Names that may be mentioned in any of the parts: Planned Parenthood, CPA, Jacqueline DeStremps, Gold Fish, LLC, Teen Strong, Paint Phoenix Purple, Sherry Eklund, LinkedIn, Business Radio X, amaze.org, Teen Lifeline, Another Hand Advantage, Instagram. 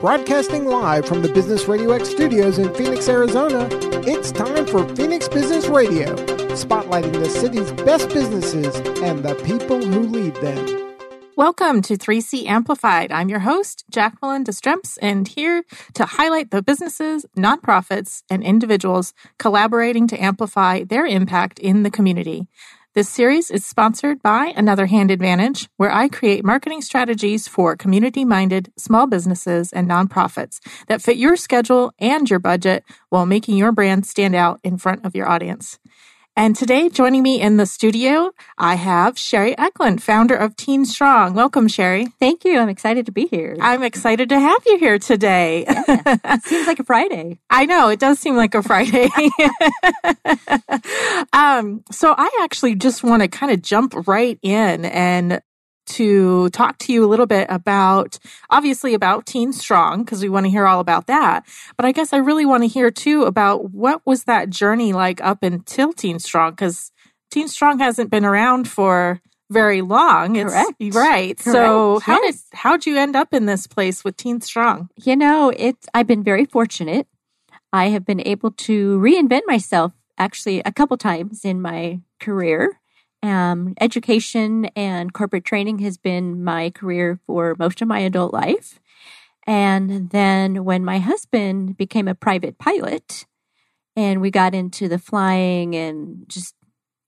Broadcasting live from the Business Radio X studios in Phoenix, Arizona, it's time for Phoenix Business Radio, spotlighting the city's best businesses and the people who lead them. Welcome to 3C Amplified. I'm your host, Jacqueline DeStremps, and here to highlight the businesses, nonprofits, and individuals collaborating to amplify their impact in the community. This series is sponsored by Another Hand Advantage, where I create marketing strategies for community-minded small businesses and nonprofits that fit your schedule and your budget while making your brand stand out in front of your audience. And today, joining me in the studio, I have Sherry Eklund, founder of Teen Strong. Welcome, Sherry. Thank you. I'm excited to be here. I'm excited to have you here today. Yeah. It seems like a Friday. I know. It does seem like a Friday. So I actually just want to kind of jump right in and to talk to you a little bit about, obviously about Teen Strong, because we want to hear all about that. But I guess I really want to hear too about what was that journey like up until Teen Strong, because Teen Strong hasn't been around for very long. Correct. Right. Correct. So how'd you end up in this place with Teen Strong? You know, I've been very fortunate. I have been able to reinvent myself actually a couple times in my career. Education and corporate training has been my career for most of my adult life. And then when my husband became a private pilot and we got into the flying and just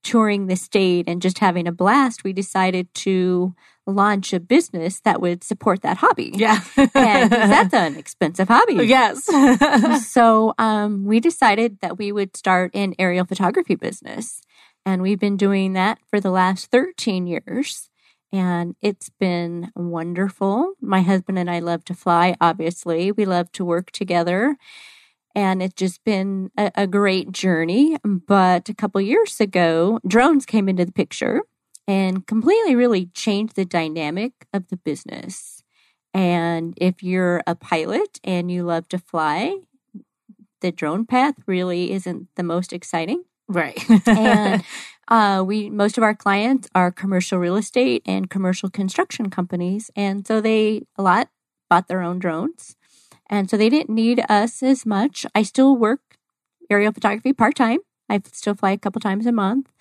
touring the state and just having a blast, we decided to launch a business that would support that hobby. Yeah. And that's an expensive hobby. Yes. So we decided that we would start an aerial photography business. And we've been doing that for the last 13 years, and it's been wonderful. My husband and I love to fly, obviously. We love to work together, and it's just been a great journey. But a couple years ago, drones came into the picture and completely really changed the dynamic of the business. And if you're a pilot and you love to fly, the drone path really isn't the most exciting. Right. And most of our clients are commercial real estate and commercial construction companies. And so a lot bought their own drones. And so they didn't need us as much. I still work aerial photography part-time. I still fly a couple times a month.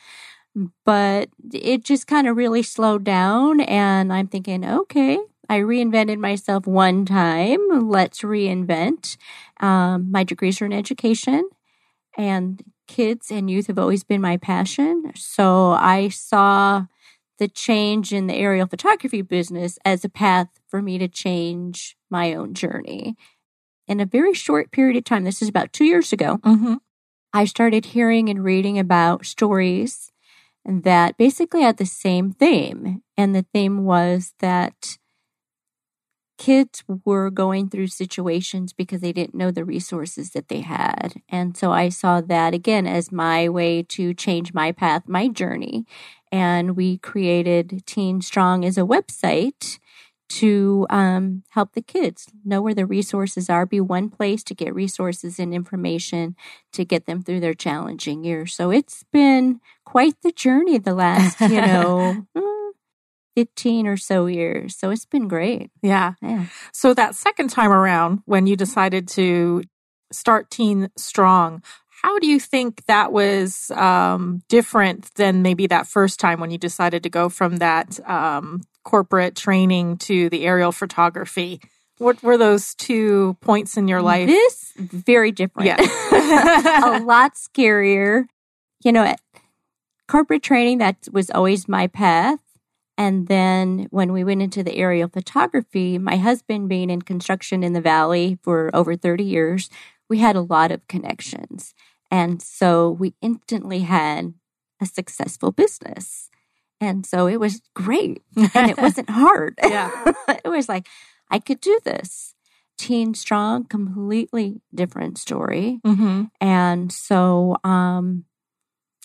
But it just kind of really slowed down. And I'm thinking, okay, I reinvented myself one time. Let's reinvent. My degrees are in education. And kids and youth have always been my passion. So I saw the change in the aerial photography business as a path for me to change my own journey. In a very short period of time, this is about 2 years ago, I started hearing and reading about stories that basically had the same theme. And the theme was that kids were going through situations because they didn't know the resources that they had. And so I saw that again as my way to change my path, my journey. And we created Teen Strong as a website to help the kids know where the resources are, be one place to get resources and information to get them through their challenging years. So it's been quite the journey the last, 15 or so years. So it's been great. Yeah. So that second time around when you decided to start Teen Strong, how do you think that was different than maybe that first time when you decided to go from that corporate training to the aerial photography? What were those 2 points in your life? This very different. Yeah. A lot scarier. You know, corporate training, that was always my path. And then when we went into the aerial photography, my husband being in construction in the Valley for over 30 years, we had a lot of connections. And so we instantly had a successful business. And so it was great. And it wasn't hard. Yeah. It was like, I could do this. Teen Strong, completely different story. Mm-hmm. And so... and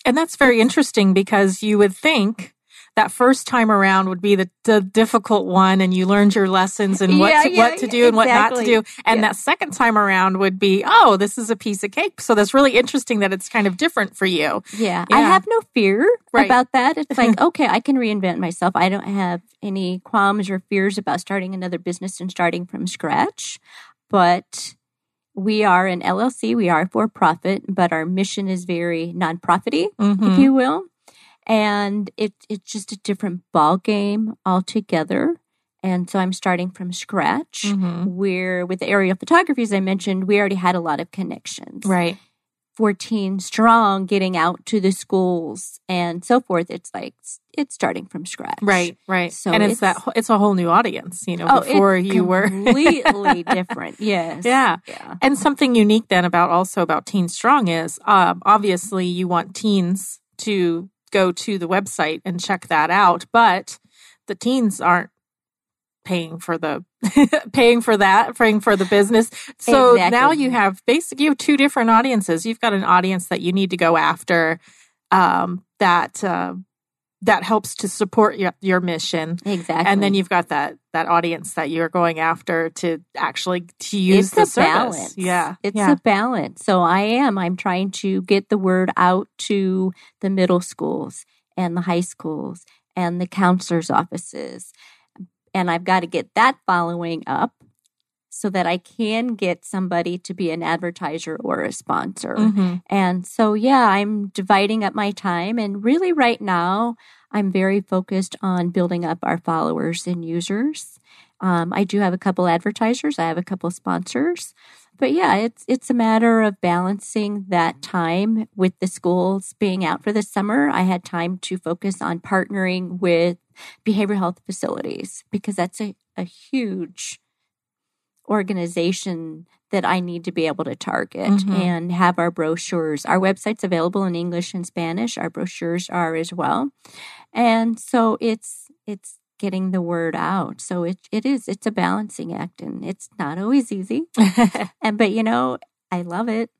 that's very interesting because you would think... that first time around would be the difficult one, and you learned your lessons and what to do and exactly. What not to do. And that second time around would be, oh, this is a piece of cake. So that's really interesting that it's kind of different for you. Yeah. I have no fear about that. It's like, okay, I can reinvent myself. I don't have any qualms or fears about starting another business and starting from scratch. but we are an LLC. We are for profit, but our mission is very nonprofit-y, if you will. And it's just a different ball game altogether. And so I'm starting from scratch. Where with the aerial photography, as I mentioned, we already had a lot of connections. Right. For Teen Strong, getting out to the schools and so forth, it's like it's starting from scratch. Right, right. So and it's a whole new audience, you know, before you were completely different. Yes. Yeah. Yeah. And something unique then about Teen Strong is obviously you want teens to go to the website and check that out, but the teens aren't paying for the business. So exactly. Now you have two different audiences. You've got an audience that you need to go after that helps to support your mission. Exactly. And then you've got that audience that you're going after to actually to use the service. Balance. Yeah. It's a balance. So I'm trying to get the word out to the middle schools and the high schools and the counselors' offices. And I've got to get that following up so that I can get somebody to be an advertiser or a sponsor. And so, I'm dividing up my time. And really right now, I'm very focused on building up our followers and users. I do have a couple advertisers. I have a couple sponsors. But it's a matter of balancing that time with the schools being out for the summer. I had time to focus on partnering with behavioral health facilities because that's a huge organization that I need to be able to target and have our brochures. Our website's available in English and Spanish. Our brochures are as well. And so it's getting the word out. So it's a balancing act, and it's not always easy. But I love it.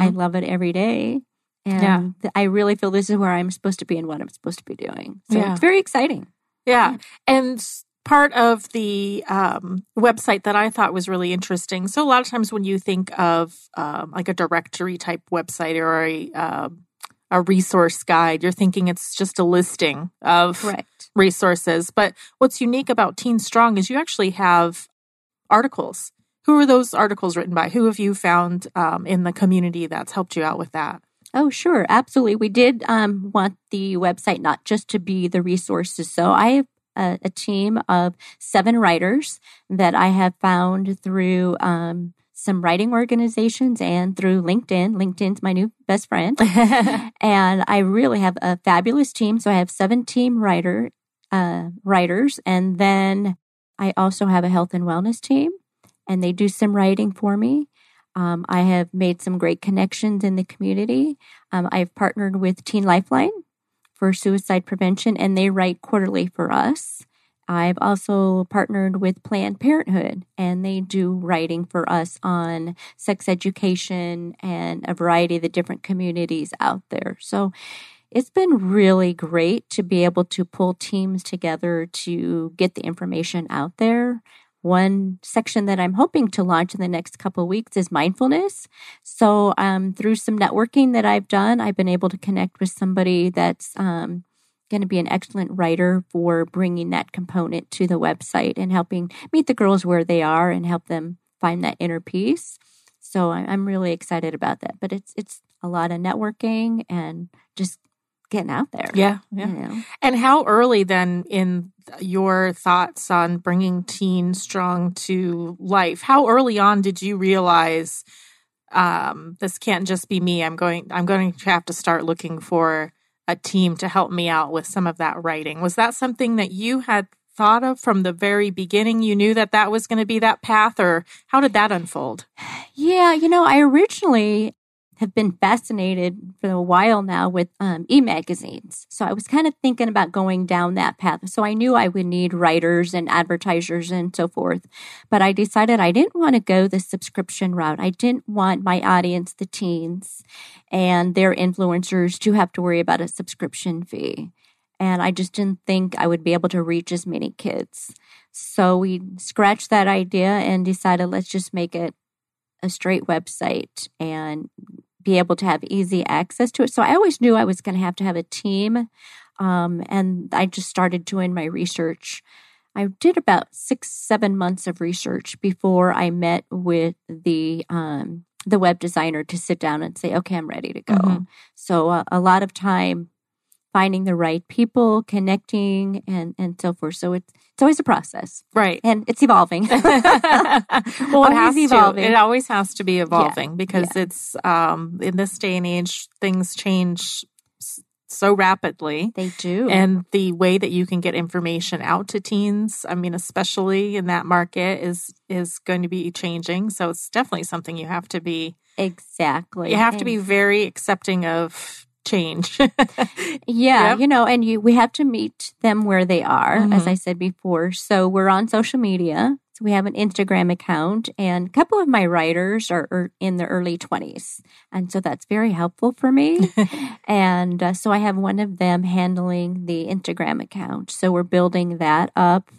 I love it every day. And I really feel this is where I'm supposed to be and what I'm supposed to be doing. So it's very exciting. Yeah. And part of the website that I thought was really interesting. So a lot of times when you think of like a directory type website or a resource guide, you're thinking it's just a listing of resources. But what's unique about Teen Strong is you actually have articles. Who are those articles written by? Who have you found in the community that's helped you out with that? Oh, sure. Absolutely. We did want the website not just to be the resources. So I have a team of 7 writers that I have found through some writing organizations and through LinkedIn. LinkedIn's my new best friend. And I really have a fabulous team. So I have 7 team writers. And then I also have a health and wellness team, and they do some writing for me. I have made some great connections in the community. I've partnered with Teen Lifeline for suicide prevention, and they write quarterly for us. I've also partnered with Planned Parenthood, and they do writing for us on sex education and a variety of the different communities out there. So it's been really great to be able to pull teams together to get the information out there. One section that I'm hoping to launch in the next couple of weeks is mindfulness. So through some networking that I've done, I've been able to connect with somebody that's going to be an excellent writer for bringing that component to the website and helping meet the girls where they are and help them find that inner peace. So I'm really excited about that. But it's a lot of networking and just getting out there. Yeah. And how early then in your thoughts on bringing Teen Strong to life, how early on did you realize this can't just be me? I'm going to have to start looking for a team to help me out with some of that writing. Was that something that you had thought of from the very beginning? You knew that was going to be that path, or how did that unfold? Yeah, I originally have been fascinated for a while now with e-magazines. So I was kind of thinking about going down that path. So I knew I would need writers and advertisers and so forth. But I decided I didn't want to go the subscription route. I didn't want my audience, the teens, and their influencers to have to worry about a subscription fee. And I just didn't think I would be able to reach as many kids. So we scratched that idea and decided let's just make it a straight website and be able to have easy access to it. So I always knew I was going to have a team. And I just started doing my research I did about 6-7 months of research before I met with the web designer to sit down and say, okay, I'm ready to go. Mm-hmm. So a lot of time finding the right people, connecting, and so forth. So it's always a process. Right. And it's evolving. Well, it always has to be evolving because it's, in this day and age, things change so rapidly. They do. And the way that you can get information out to teens, I mean, especially in that market, is going to be changing. So it's definitely something you have to be. Exactly. You have to be very accepting of change. You know, and we have to meet them where they are, mm-hmm. as I said before. So we're on social media. So we have an Instagram account, and a couple of my writers are in their early 20s. And so that's very helpful for me. And so I have one of them handling the Instagram account. So we're building that up.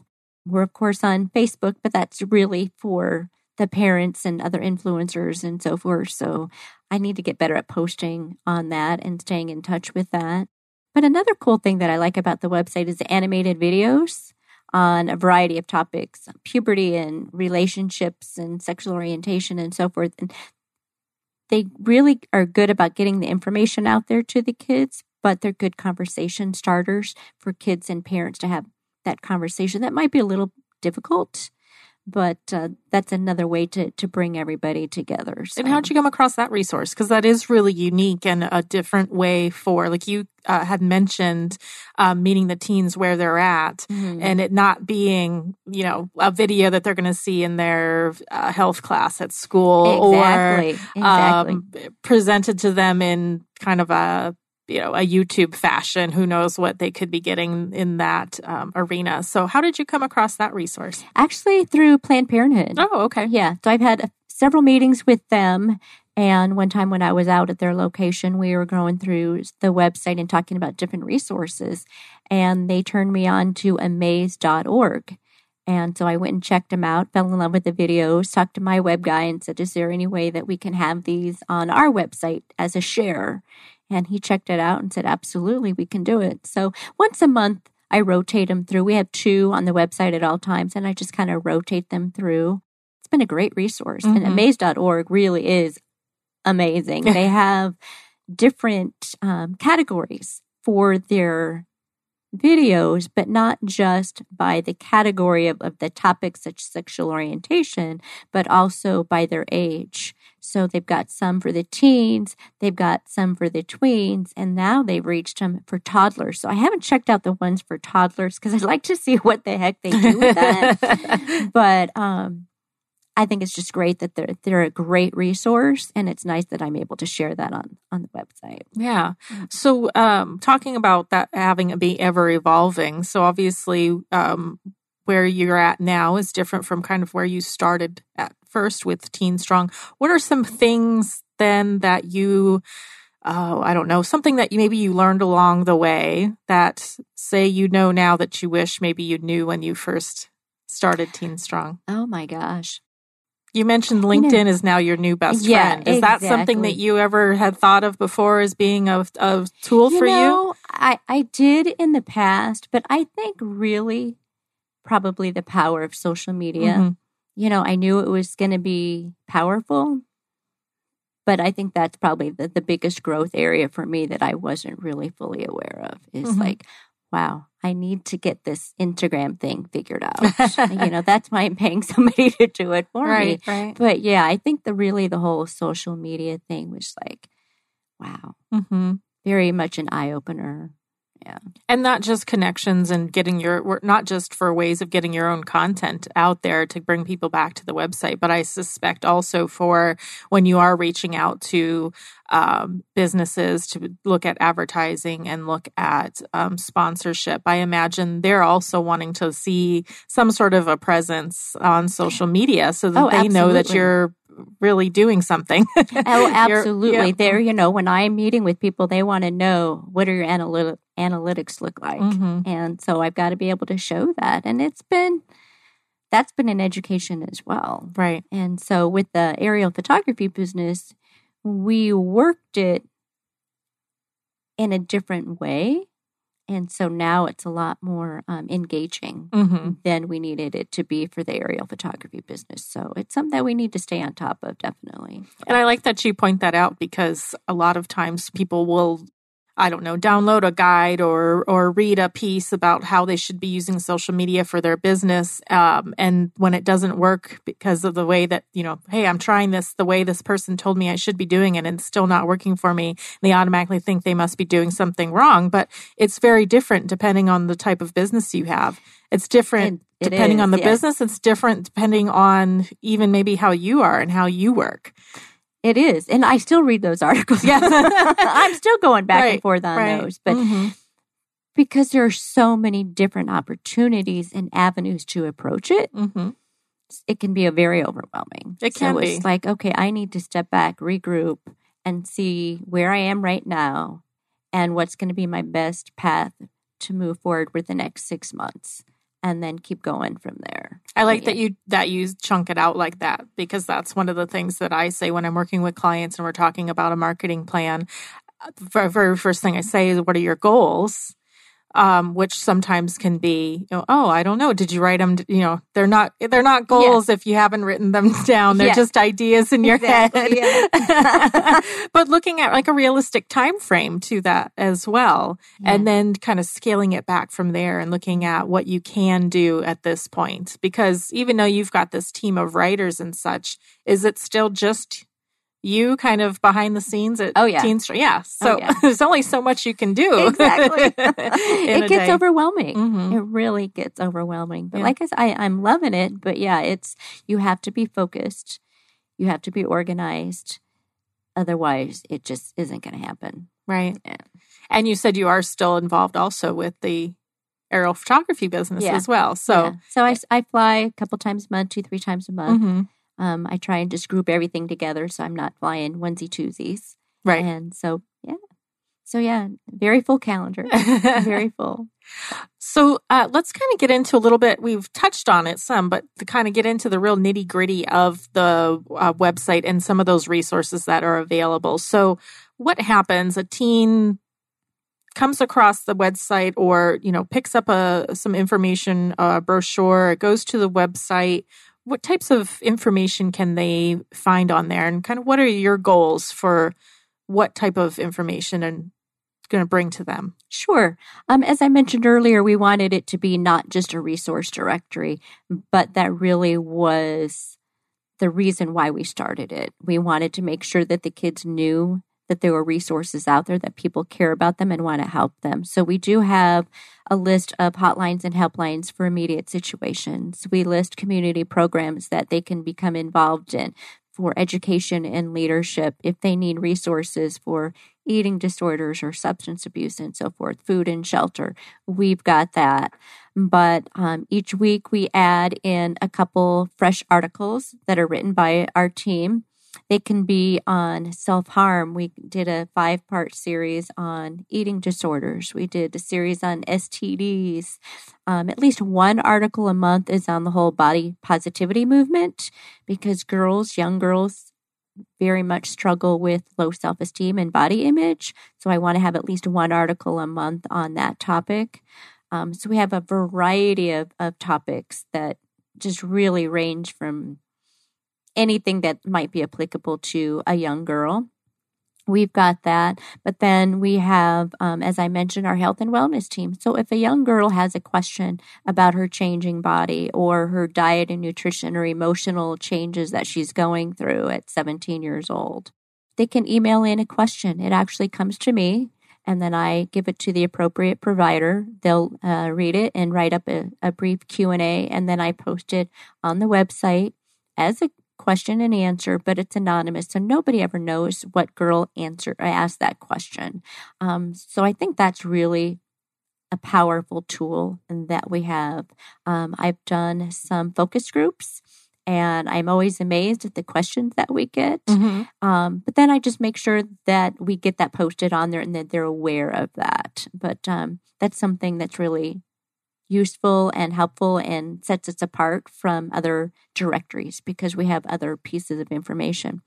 We're, of course, on Facebook, but that's really for the parents and other influencers and so forth. So I need to get better at posting on that and staying in touch with that. But another cool thing that I like about the website is the animated videos on a variety of topics, puberty and relationships and sexual orientation and so forth. And they really are good about getting the information out there to the kids, but they're good conversation starters for kids and parents to have that conversation. That might be a little difficult, but that's another way to bring everybody together. So. And how'd you come across that resource? Because that is really unique and a different way for, like you had mentioned, meeting the teens where they're at, mm-hmm. and it not being, you know, a video that they're going to see in their health class at school, or presented to them in kind of a, you know, a YouTube fashion. Who knows what they could be getting in that arena. So how did you come across that resource? Actually, through Planned Parenthood. Oh, okay. Yeah. So I've had several meetings with them. And one time when I was out at their location, we were going through the website and talking about different resources. And they turned me on to amaze.org. And so I went and checked them out, fell in love with the videos, talked to my web guy and said, is there any way that we can have these on our website as a share? And he checked it out and said, absolutely, we can do it. So once a month, I rotate them through. We have 2 on the website at all times, and I just kind of rotate them through. It's been a great resource. Mm-hmm. And amaze.org really is amazing. They have different categories for their videos, but not just by the category of the topics such as sexual orientation, but also by their age. So they've got some for the teens, they've got some for the tweens, and now they've reached them for toddlers. So I haven't checked out the ones for toddlers because I'd like to see what the heck they do with that. But I think it's just great that they're a great resource, and it's nice that I'm able to share that on the website. Yeah. So talking about that having to be ever evolving, so obviously where you're at now is different from kind of where you started at first with Teen Strong. What are some things then that you, something that maybe you learned along the way that say you know now that you wish maybe you knew when you first started Teen Strong? Oh my gosh. You mentioned LinkedIn is now your new best friend. Is that something that you ever had thought of before as being a tool for you? I did in the past, but I think really probably the power of social media. Mm-hmm. You know, I knew it was going to be powerful, but I think that's probably the biggest growth area for me that I wasn't really fully aware of is mm-hmm. like, wow, I need to get this Instagram thing figured out. You know, that's why I'm paying somebody to do it for me. Right. But yeah, I think the whole social media thing was like, wow, mm-hmm. very much an eye opener. Yeah. And not just connections and not just for ways of getting your own content out there to bring people back to the website, but I suspect also for when you are reaching out to businesses to look at advertising and look at sponsorship. I imagine they're also wanting to see some sort of a presence on social media so that they know that you're really doing something. Oh, absolutely. They're, you know, when I'm meeting with people, they want to know what are your analytics look like. Mm-hmm. And so I've got to be able to show that. And that's been an education as well. Right. And so with the aerial photography business, we worked it in a different way. And so now it's a lot more engaging than we needed it to be for the aerial photography business. So it's something that we need to stay on top of, definitely. And I like that you point that out, because a lot of times people will, I don't know, download a guide or read a piece about how they should be using social media for their business. And when it doesn't work because of the way that, you know, hey, I'm trying this the way this person told me I should be doing it and it's still not working for me, they automatically think they must be doing something wrong. But it's very different depending on the type of business you have. It's different depending on the business. It's different depending on even maybe how you are and how you work. It is. And I still read those articles. Yes. I'm still going back and forth on those. But because there are so many different opportunities and avenues to approach it, it can be a very overwhelming. It can be. It's like, okay, I need to step back, regroup, and see where I am right now and what's going to be my best path to move forward with the next 6 months. And then keep going from there. I like that you chunk it out like that, because that's one of the things that I say when I'm working with clients and we're talking about a marketing plan. The very first thing I say is, what are your goals? Which sometimes can be, you know, oh, I don't know. Did you write them? You know, they're not goals if you haven't written them down. They're just ideas in your head. Yeah. But looking at like a realistic time frame to that as well, and then kind of scaling it back from there and looking at what you can do at this point. Because even though you've got this team of writers and such, is it still just you kind of behind the scenes at Teen Strong? Yeah. So there's only so much you can do. Exactly. It gets overwhelming. It really gets overwhelming. But like I said, I'm loving it. But yeah, it's, you have to be focused. You have to be organized. Otherwise, it just isn't going to happen. Right. Yeah. And you said you are still involved also with the aerial photography business as well. So so I fly a couple times a month, 2-3 times a month. I try and just group everything together so I'm not flying onesie-twosies. Right. And so, very full calendar. Very full. So let's kind of get into a little bit, we've touched on it some, but to kind of get into the real nitty-gritty of the website and some of those resources that are available. So what happens? A teen comes across the website or, you know, picks up some information, a brochure, it goes to the website. What types of information can they find on there, and kind of what are your goals for what type of information and going to bring to them? Sure. As I mentioned earlier, we wanted it to be not just a resource directory, but that really was the reason why we started it. We wanted to make sure that the kids knew that there were resources out there, that people care about them and want to help them. So we do have a list of hotlines and helplines for immediate situations. We list community programs that they can become involved in for education and leadership if they need resources for eating disorders or substance abuse and so forth, food and shelter. We've got that. But each week we add in a couple fresh articles that are written by our team. They can be on self-harm. We did a 5-part series on eating disorders. We did a series on STDs. At least one article a month is on the whole body positivity movement, because girls, young girls, very much struggle with low self-esteem and body image. So I want to have at least one article a month on that topic. So we have a variety of topics that just really range from anything that might be applicable to a young girl. We've got that. But then we have, as I mentioned, our health and wellness team. So if a young girl has a question about her changing body or her diet and nutrition or emotional changes that she's going through at 17 years old, they can email in a question. It actually comes to me, and then I give it to the appropriate provider. They'll read it and write up a brief Q&A, and then I post it on the website as a question and answer, but it's anonymous. So nobody ever knows what girl asked that question. So I think that's really a powerful tool that we have. I've done some focus groups, and I'm always amazed at the questions that we get. But then I just make sure that we get that posted on there and that they're aware of that. But that's something that's really useful and helpful and sets us apart from other directories, because we have other pieces of information.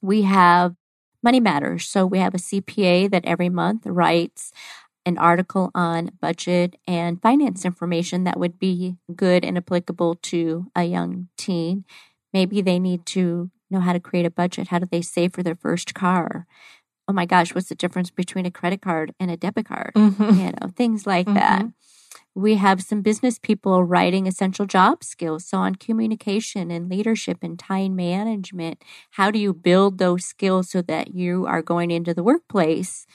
We have Money Matters. So we have a CPA that every month writes an article on budget and finance information that would be good and applicable to a young teen. Maybe they need to know how to create a budget. How do they save for their first car? Oh my gosh, what's the difference between a credit card and a debit card? Mm-hmm. You know, things like mm-hmm. that. We have some business people writing essential job skills. So on communication and leadership and time management, how do you build those skills so that you are going into the workplace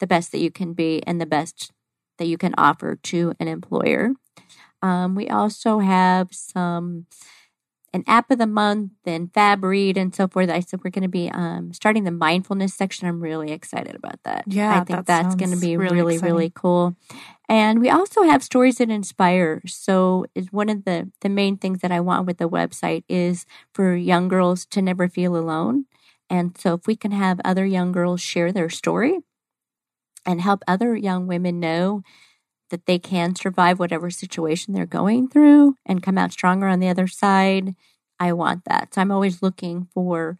the best that you can be and the best that you can offer to an employer? We also have an app of the month and fab read and so forth. I said we're going to be starting the mindfulness section. I'm really excited about that. Yeah, I think that's going to be really cool. And we also have stories that inspire. So it's one of the main things that I want with the website is for young girls to never feel alone. And so if we can have other young girls share their story and help other young women know that they can survive whatever situation they're going through and come out stronger on the other side, I want that. So I'm always looking for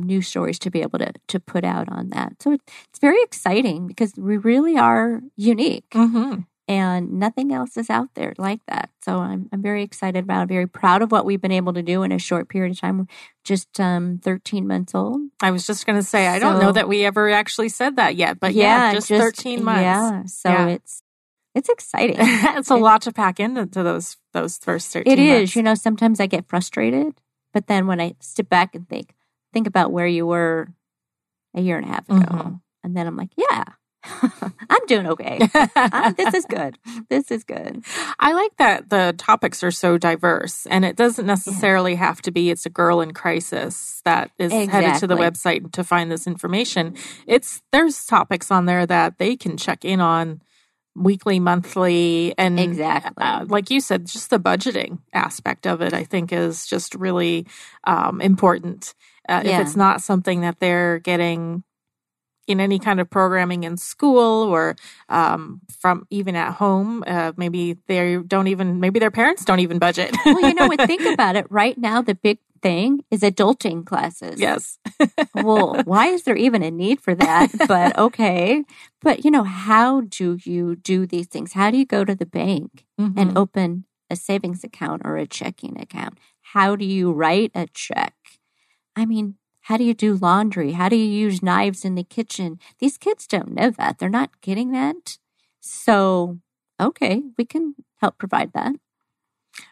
new stories to be able to put out on that. So it's very exciting because we really are unique mm-hmm. and nothing else is out there like that. So I'm very excited about it, very proud of what we've been able to do in a short period of time. We're just 13 months old. I was just going to say, I don't know that we ever actually said that yet, but just 13 months. Yeah, so It's exciting. It's a lot to pack into those first 13 months. It is. You know, sometimes I get frustrated, but then when I step back and think about where you were a year and a half ago, mm-hmm. and then I'm like, yeah, I'm doing okay. This is good. This is good. I like that the topics are so diverse, and it doesn't necessarily have to be it's a girl in crisis that is headed to the website to find this information. There's topics on there that they can check in on weekly, monthly, and like you said, just the budgeting aspect of it, I think, is just really important. If it's not something that they're getting in any kind of programming in school or from even at home, maybe their parents don't even budget. Well, you know what? Think about it. Right now, the big thing is adulting classes. Yes. Well, why is there even a need for that? But okay. But, you know, how do you do these things? How do you go to the bank mm-hmm. and open a savings account or a checking account? How do you write a check? I mean, how do you do laundry? How do you use knives in the kitchen? These kids don't know that. They're not getting that. So, okay, we can help provide that.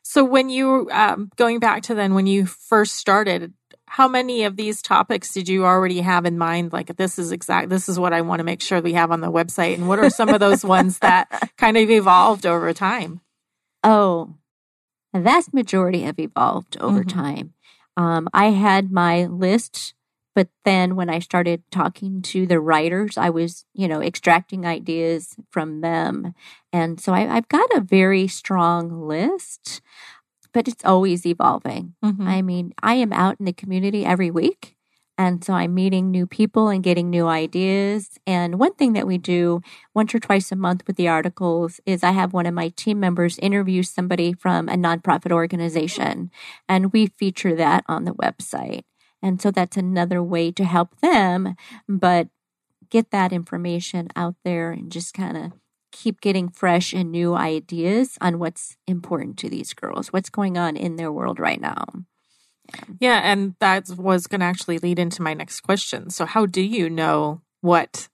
So when you, going back to when you first started, how many of these topics did you already have in mind? Like, this is what I want to make sure we have on the website. And what are some of those ones that kind of evolved over time? Oh, the vast majority have evolved over mm-hmm. time. I had my list, but then when I started talking to the writers, I was, extracting ideas from them. And so I've got a very strong list, but it's always evolving. Mm-hmm. I mean, I am out in the community every week, and so I'm meeting new people and getting new ideas. And one thing that we do once or twice a month with the articles is I have one of my team members interview somebody from a nonprofit organization, and we feature that on the website. And so that's another way to help them, but get that information out there and just kind of keep getting fresh and new ideas on what's important to these girls, what's going on in their world right now. Yeah, and that was going to actually lead into my next question. So how do you know what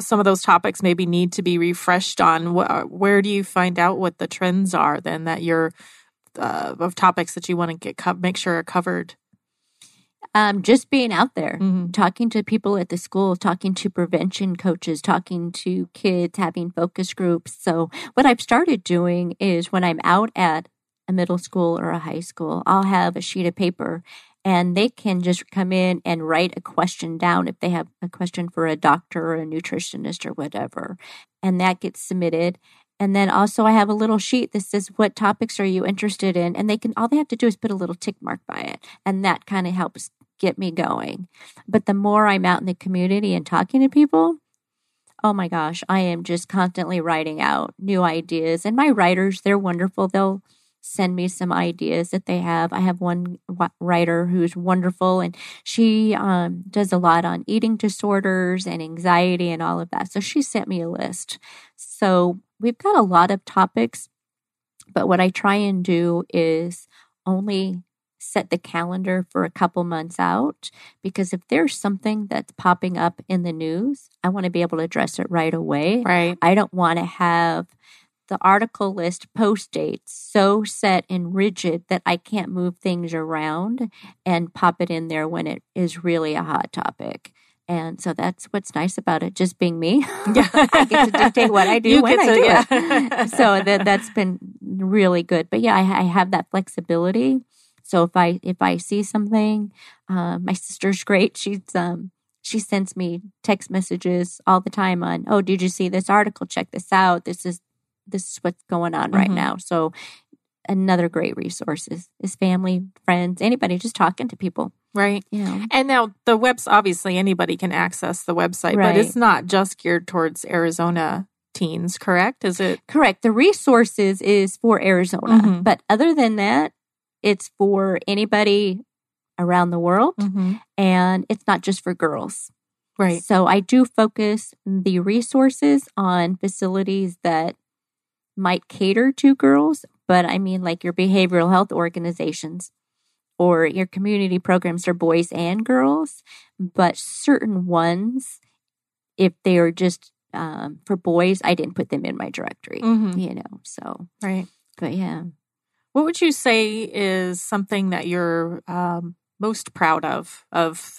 some of those topics maybe need to be refreshed on? Where do you find out what the trends are then that you're of topics that you want to make sure are covered? Just being out there, mm-hmm. talking to people at the school, talking to prevention coaches, talking to kids, having focus groups. So what I've started doing is when I'm out at a middle school or a high school, I'll have a sheet of paper and they can just come in and write a question down if they have a question for a doctor or a nutritionist or whatever. And that gets submitted. And then also I have a little sheet that says, what topics are you interested in? And all they have to do is put a little tick mark by it. And that kind of helps get me going. But the more I'm out in the community and talking to people, oh my gosh, I am just constantly writing out new ideas. And my writers, they're wonderful. They'll send me some ideas that they have. I have one writer who's wonderful, and she does a lot on eating disorders and anxiety and all of that. So she sent me a list. So we've got a lot of topics, but what I try and do is only set the calendar for a couple months out, because if there's something that's popping up in the news, I want to be able to address it right away. Right. I don't want to have the article list post dates so set and rigid that I can't move things around and pop it in there when it is really a hot topic. And so that's what's nice about it, just being me. I get to dictate what I do when I do it. So that's been really good. But yeah, I have that flexibility. So if I see something, my sister's great. She sends me text messages all the time on, oh, did you see this article? Check this out. This is what's going on right now. So another great resource is family, friends, anybody, just talking to people. Right. Yeah. And now the web's obviously anybody can access the website, right, but it's not just geared towards Arizona teens, correct? Is it? Correct. The resources is for Arizona. Mm-hmm. But other than that, it's for anybody around the world, and it's not just for girls. Right. So I do focus the resources on facilities that might cater to girls, but I mean like your behavioral health organizations or your community programs for boys and girls, but certain ones, if they are just for boys, I didn't put them in my directory, you know, so. Right. But yeah. What would you say is something that you're most proud of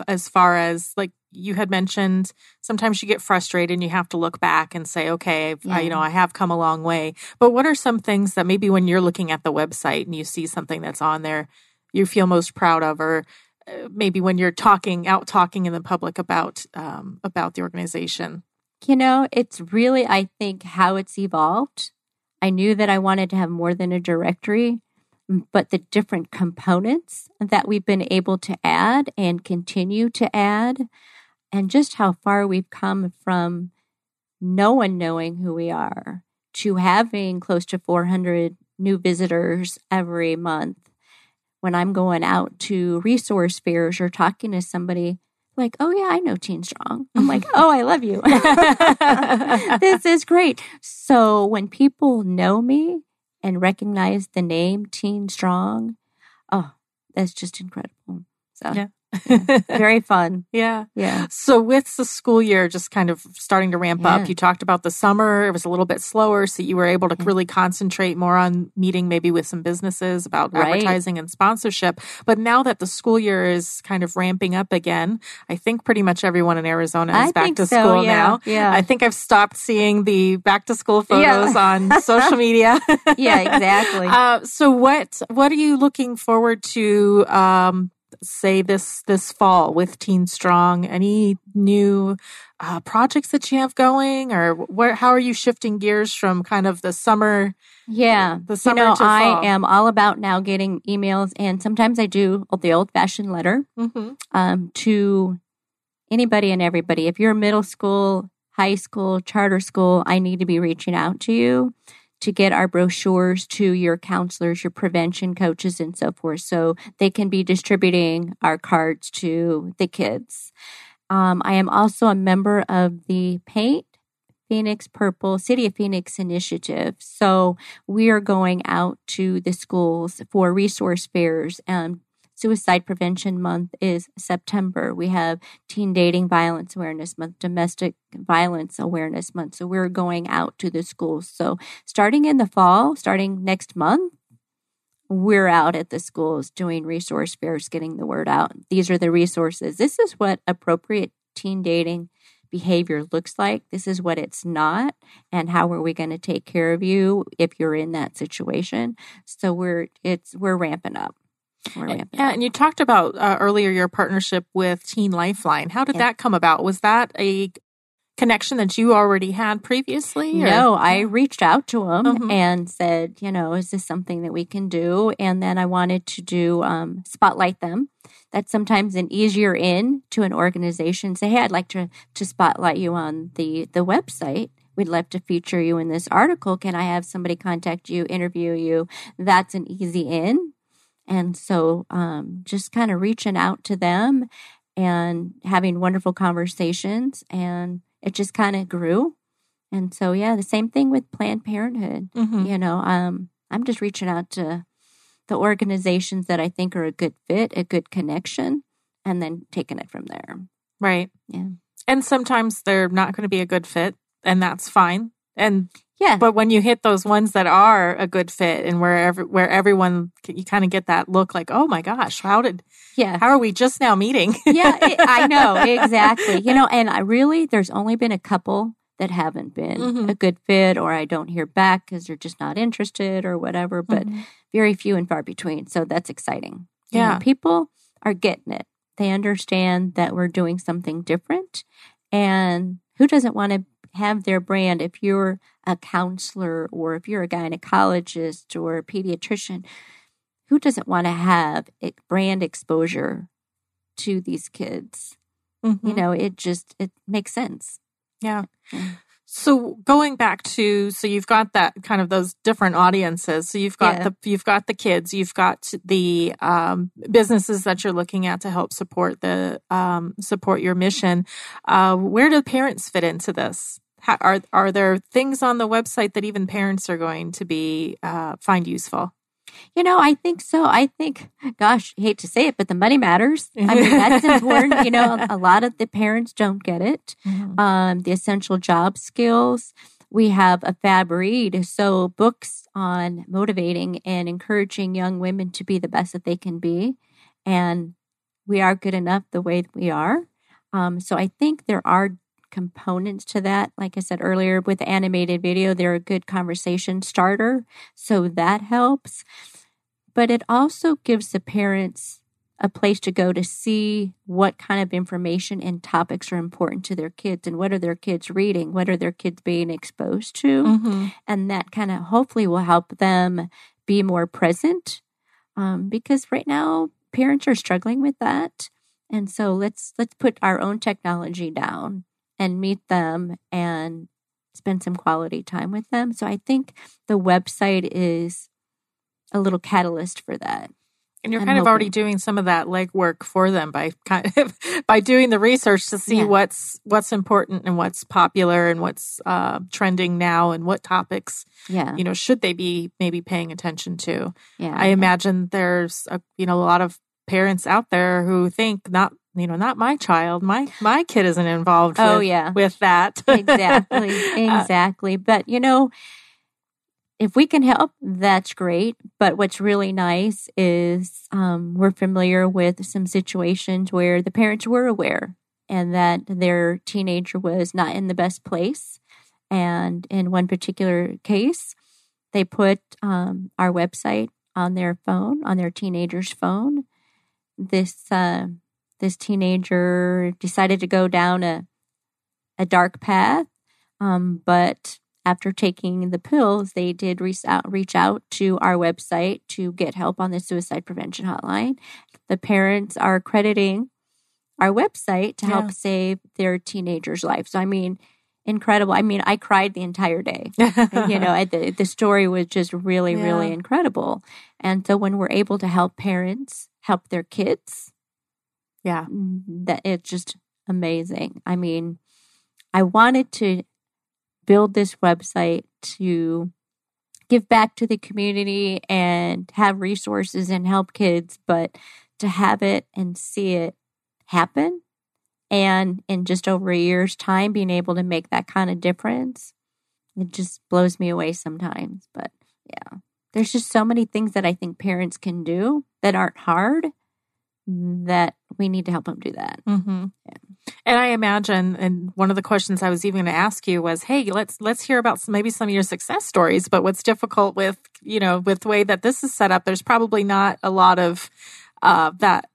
as far as, like you had mentioned, sometimes you get frustrated and you have to look back and say, okay, I have come a long way. But what are some things that maybe when you're looking at the website and you see something that's on there, you feel most proud of, or maybe when you're talking in the public about the organization? You know, it's really, I think, how it's evolved. I knew that I wanted to have more than a directory, but the different components that we've been able to add and continue to add, and just how far we've come from no one knowing who we are to having close to 400 new visitors every month. When I'm going out to resource fairs or talking to somebody, like, oh yeah, I know Teen Strong. I'm like, oh, I love you. This is great. So when people know me and recognize the name Teen Strong, oh, that's just incredible. So yeah, very fun. Yeah. So with the school year just kind of starting to ramp up, you talked about the summer, it was a little bit slower, so you were able to really concentrate more on meeting maybe with some businesses about advertising and sponsorship. But now that the school year is kind of ramping up again, I think pretty much everyone in Arizona is back to school now. Yeah. I think I've stopped seeing the back to school photos on social media. Yeah, exactly. So what are you looking forward to say this fall with Teen Strong? Any new projects that you have going, or how are you shifting gears from kind of the summer? Yeah, the summer to fall. I am all about now getting emails, and sometimes I do the old-fashioned letter to anybody and everybody. If you're middle school, high school, charter school, I need to be reaching out to you to get our brochures to your counselors, your prevention coaches, and so forth, so they can be distributing our cards to the kids. I am also a member of the Paint Phoenix Purple City of Phoenix initiative. So we are going out to the schools for resource fairs. Suicide Prevention Month is September. We have Teen Dating Violence Awareness Month, Domestic Violence Awareness Month. So we're going out to the schools. So starting in the fall, starting next month, we're out at the schools doing resource fairs, getting the word out. These are the resources. This is what appropriate teen dating behavior looks like. This is what it's not. And how are we going to take care of you if you're in that situation? So we're ramping up. And you talked about earlier your partnership with Teen Lifeline. How did that come about? Was that a connection that you already had previously? No, I reached out to them and said, is this something that we can do? And then I wanted to do spotlight them. That's sometimes an easier in to an organization. Say, hey, I'd like to spotlight you on the website. we'd love to feature you in this article. Can I have somebody contact you, interview you? That's an easy in. And so just kind of reaching out to them and having wonderful conversations. And it just kind of grew. And so, yeah, the same thing with Planned Parenthood. Mm-hmm. You know, I'm just reaching out to the organizations that I think are a good fit, a good connection, and then taking it from there. Right. Yeah. And sometimes they're not going to be a good fit, and that's fine. And yeah, but when you hit those ones that are a good fit, and where everyone, you kind of get that look like, oh my gosh, how are we just now meeting? Yeah, I know, exactly. You know, and I really, there's only been a couple that haven't been mm-hmm. a good fit, or I don't hear back because they're just not interested or whatever, but mm-hmm. very few and far between. So that's exciting. Yeah. You know, people are getting it. They understand that we're doing something different. And who doesn't want to have their brand? If you're a counselor or if you're a gynecologist or a pediatrician, who doesn't want to have brand exposure to these kids? Mm-hmm. You know, it makes sense. Yeah. So going back to, so you've got that kind of those different audiences. So you've got the kids, you've got the businesses that you're looking at to help support the support your mission. Where do parents fit into this? Are there things on the website that even parents are going to be find useful? You know, I think so. I think, gosh, I hate to say it, but the money matters. I mean, that's important. You know, a lot of the parents don't get it. Mm-hmm. The essential job skills. We have a fab read, so books on motivating and encouraging young women to be the best that they can be. And we are good enough the way that we are. So I think there are components to that. Like I said earlier, with animated video, they're a good conversation starter. So that helps. But it also gives the parents a place to go to see what kind of information and topics are important to their kids and what are their kids reading, what are their kids being exposed to. Mm-hmm. And that kind of hopefully will help them be more present because right now parents are struggling with that. And so let's put our own technology down and meet them and spend some quality time with them. So I think the website is a little catalyst for that. And you're kind of already doing some of that legwork for them by kind of by doing the research to see what's important and what's popular and what's trending now and what topics you know should they be maybe paying attention to. Yeah, I imagine there's a lot of parents out there who think not my child. My kid isn't involved with that. Exactly. But, you know, if we can help, that's great. But what's really nice is we're familiar with some situations where the parents were aware and that their teenager was not in the best place. And in one particular case, they put our website on their phone, on their teenager's phone. This teenager decided to go down a dark path, but after taking the pills, they did reach out to our website to get help on the suicide prevention hotline. The parents are crediting our website to help save their teenager's life. So, I mean, incredible. I mean, I cried the entire day. You know, the story was just really, really incredible. And so when we're able to help parents help their kids, yeah, that it's just amazing. I mean, I wanted to build this website to give back to the community and have resources and help kids, but to have it and see it happen and in just over a year's time being able to make that kind of difference, it just blows me away sometimes. But yeah, there's just so many things that I think parents can do that aren't hard that we need to help them do that. Mm-hmm. Yeah. And I imagine, and one of the questions I was even going to ask you was, hey, let's hear about maybe some of your success stories, but what's difficult with the way that this is set up, there's probably not a lot of that.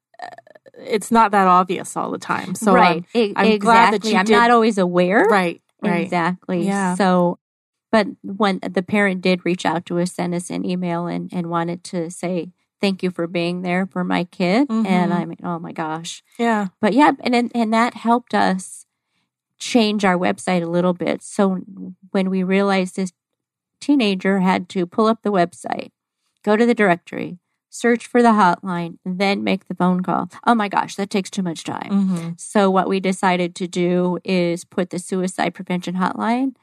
It's not that obvious all the time. So I'm glad that you did. I'm not always aware. Right. Exactly. Yeah. So, but when the parent did reach out to us, send us an email and wanted to say, thank you for being there for my kid. Mm-hmm. And I mean, oh my gosh. Yeah. But yeah, and that helped us change our website a little bit. So when we realized this teenager had to pull up the website, go to the directory, search for the hotline, and then make the phone call. Oh my gosh, that takes too much time. Mm-hmm. So what we decided to do is put the suicide prevention hotline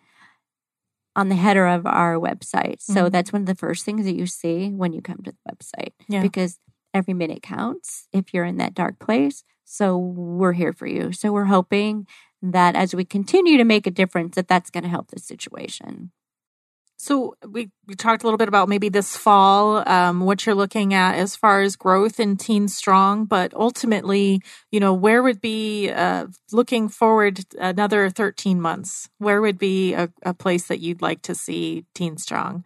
on the header of our website. So mm-hmm. that's one of the first things that you see when you come to the website, because every minute counts if you're in that dark place. So we're here for you. So we're hoping that as we continue to make a difference, that that's going to help the situation. So we talked a little bit about maybe this fall, what you're looking at as far as growth in Teen Strong, but ultimately, you know, where would be, looking forward another 13 months, where would be a place that you'd like to see Teen Strong?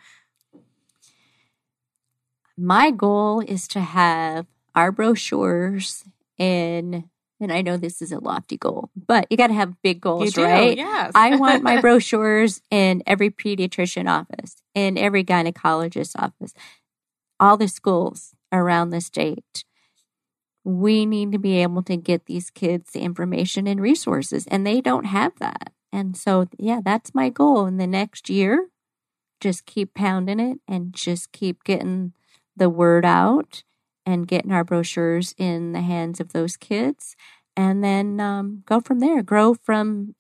My goal is to have our brochures in, and I know this is a lofty goal, but you got to have big goals, you do, right? Yes. I want my brochures in every pediatrician office, in every gynecologist office, all the schools around the state. We need to be able to get these kids the information and resources, and they don't have that. And so, that's my goal in the next year. Just keep pounding it and just keep getting the word out and getting our brochures in the hands of those kids, and then go from there, grow from,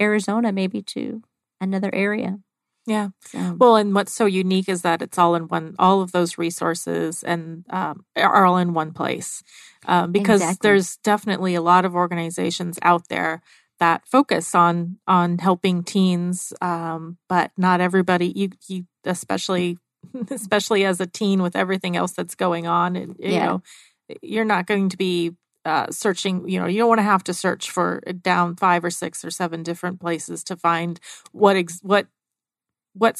Arizona maybe to another area. Yeah. So. Well, and what's so unique is that it's all in one, all of those resources and are all in one place because there's definitely a lot of organizations out there that focus on helping teens, but not everybody, you especially as a teen with everything else that's going on, you're not going to be searching, you don't want to have to search for down 5 or 6 or 7 different places to find what's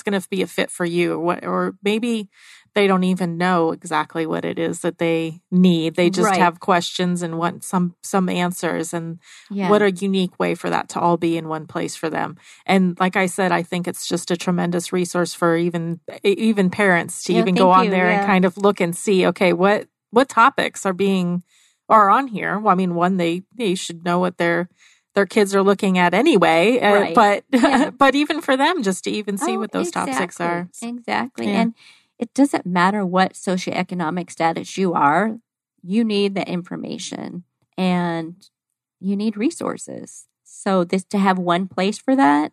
going to be a fit for you, or maybe they don't even know exactly what it is that they need. They just have questions and want some answers, and what a unique way for that to all be in one place for them. And like I said, I think it's just a tremendous resource for even parents to go on there and kind of look and see, okay, what topics are on here? Well, I mean, one, they should know what their kids are looking at anyway, but even for them just to even see what those topics are. Exactly. Yeah. And it doesn't matter what socioeconomic status you are, you need the information and you need resources. So to have one place for that,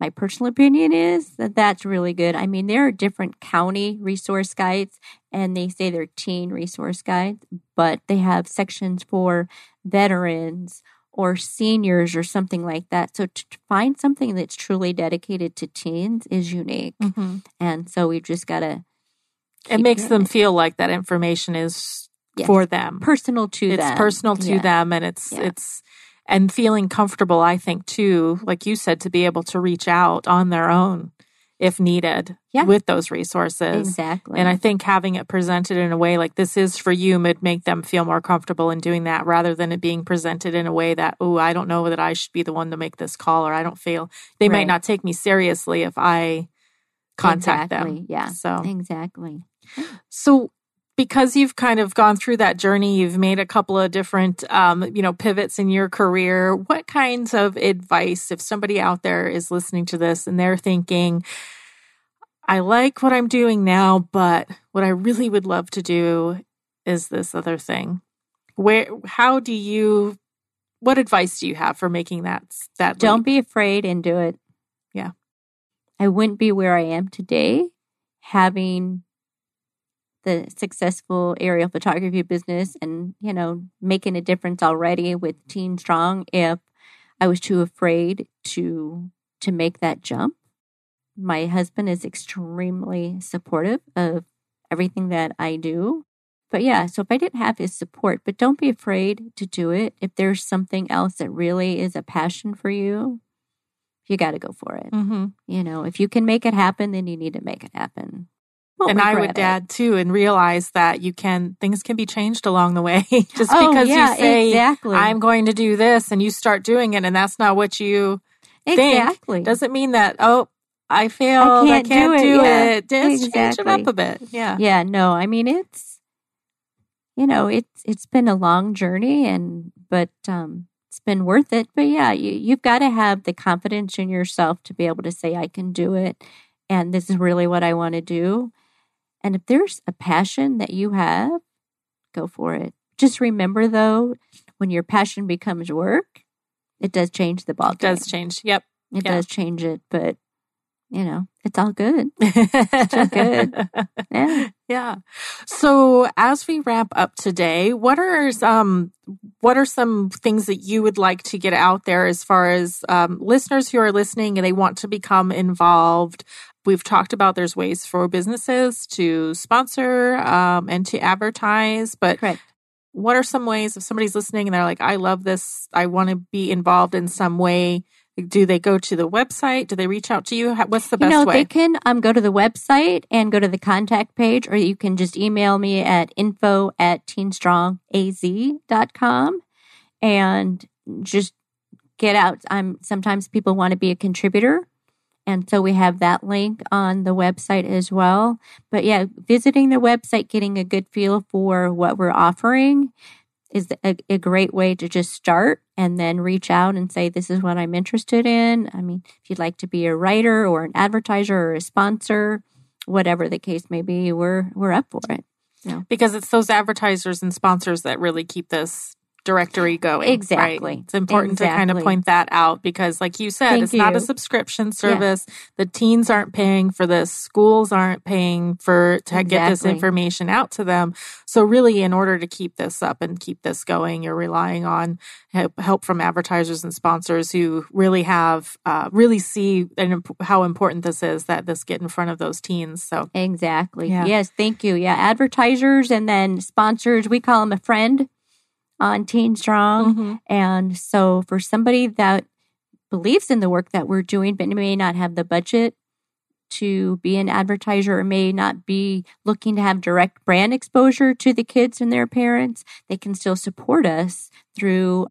my personal opinion is that that's really good. I mean, there are different county resource guides, and they say they're teen resource guides, but they have sections for veterans or seniors or something like that. So to find something that's truly dedicated to teens is unique. Mm-hmm. And so we've just got to... It makes them feel like that information is for them. Personal to them. It's personal to them, and it's and feeling comfortable, I think, too, like you said, to be able to reach out on their own if needed with those resources. Exactly. And I think having it presented in a way like this is for you would make them feel more comfortable in doing that, rather than it being presented in a way that, oh, I don't know that I should be the one to make this call, or I don't feel they might not take me seriously if I contact them. Yeah. So exactly. So because you've kind of gone through that journey, you've made a couple of different, pivots in your career. What kinds of advice, if somebody out there is listening to this and they're thinking, I like what I'm doing now, but what I really would love to do is this other thing. What advice do you have for making that? Don't be afraid and do it. Yeah. I wouldn't be where I am today having the successful aerial photography business and, making a difference already with Teen Strong if I was too afraid to make that jump. My husband is extremely supportive of everything that I do. But so if I didn't have his support, but don't be afraid to do it. If there's something else that really is a passion for you, you got to go for it. Mm-hmm. If you can make it happen, then you need to make it happen. And I would add too, and realize that things can be changed along the way. Just because you say, I'm going to do this, and you start doing it, and that's not what you think, doesn't mean that, I failed, I can't do it. Just change it up a bit. Yeah. Yeah, no, I mean, it's been a long journey, but it's been worth it. But yeah, you've got to have the confidence in yourself to be able to say, I can do it. And this is really what I want to do. And if there's a passion that you have, go for it. Just remember, though, when your passion becomes work, it does change the ballgame. It does change. Yep. It does change it. But, you know, it's all good. It's all good. Yeah. Yeah. So as we wrap up today, what are some things that you would like to get out there as far as listeners who are listening and they want to become involved? We've talked about there's ways for businesses to sponsor and to advertise, but Correct. What are some ways if somebody's listening and they're like, I love this, I want to be involved in some way? Do they go to the website? Do they reach out to you? What's the best way? They can go to the website and go to the contact page, or you can just email me at info@teenstrongaz.com and just get out. Sometimes people want to be a contributor, and so we have that link on the website as well. But yeah, visiting the website, getting a good feel for what we're offering is a great way to just start and then reach out and say, this is what I'm interested in. I mean, if you'd like to be a writer or an advertiser or a sponsor, whatever the case may be, we're up for it. Yeah. Because it's those advertisers and sponsors that really keep this directory going. Exactly. Right? It's important to kind of point that out because, like you said, it's not a subscription service. Yeah. The teens aren't paying for this. Schools aren't paying to get this information out to them. So really, in order to keep this up and keep this going, you're relying on help from advertisers and sponsors who really have, really see how important this is that this get in front of those teens. So exactly. Yeah. Yes. Thank you. Yeah. Advertisers and then sponsors, we call them a friend on Teen Strong. Mm-hmm. And so for somebody that believes in the work that we're doing, but may not have the budget to be an advertiser or may not be looking to have direct brand exposure to the kids and their parents, they can still support us through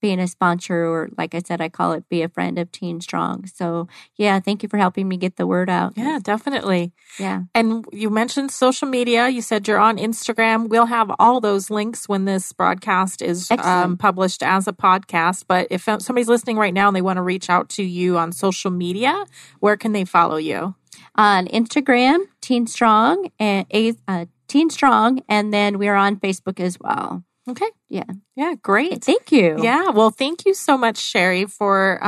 being a sponsor or, like I said, I call it be a friend of Teen Strong. So yeah, thank you for helping me get the word out. Yeah, definitely. Yeah. And you mentioned social media. You said you're on Instagram. We'll have all those links when this broadcast is published as a podcast. But if somebody's listening right now and they want to reach out to you on social media, where can they follow you? On Instagram, Teen Strong, and then we're on Facebook as well. Okay. Yeah. Yeah. Great. Thank you. Yeah. Well, thank you so much, Sherry, for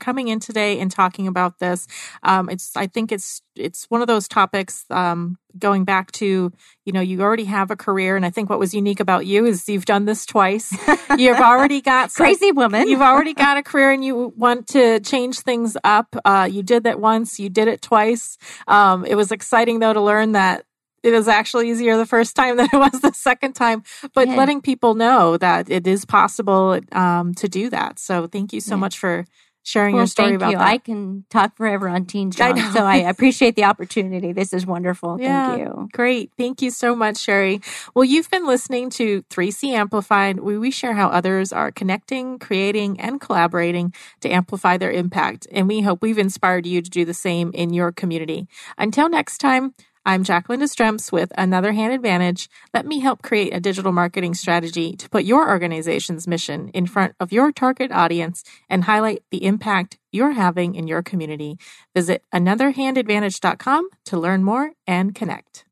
coming in today and talking about this. I think it's one of those topics. Going back to, you know, you already have a career, and I think what was unique about you is you've done this twice. You've already got crazy woman. You've already got a career, and you want to change things up. You did that once. You did it twice. It was exciting though to learn that. It was actually easier the first time than it was the second time, but letting people know that it is possible to do that. So thank you so much for sharing your story about that. I can talk forever on Teen Strong, so I appreciate the opportunity. This is wonderful. Yeah, thank you. Great. Thank you so much, Sherry. Well, you've been listening to 3C Amplified, where we share how others are connecting, creating, and collaborating to amplify their impact. And we hope we've inspired you to do the same in your community. Until next time, I'm Jacqueline DeStremps with Another Hand Advantage. Let me help create a digital marketing strategy to put your organization's mission in front of your target audience and highlight the impact you're having in your community. Visit anotherhandadvantage.com to learn more and connect.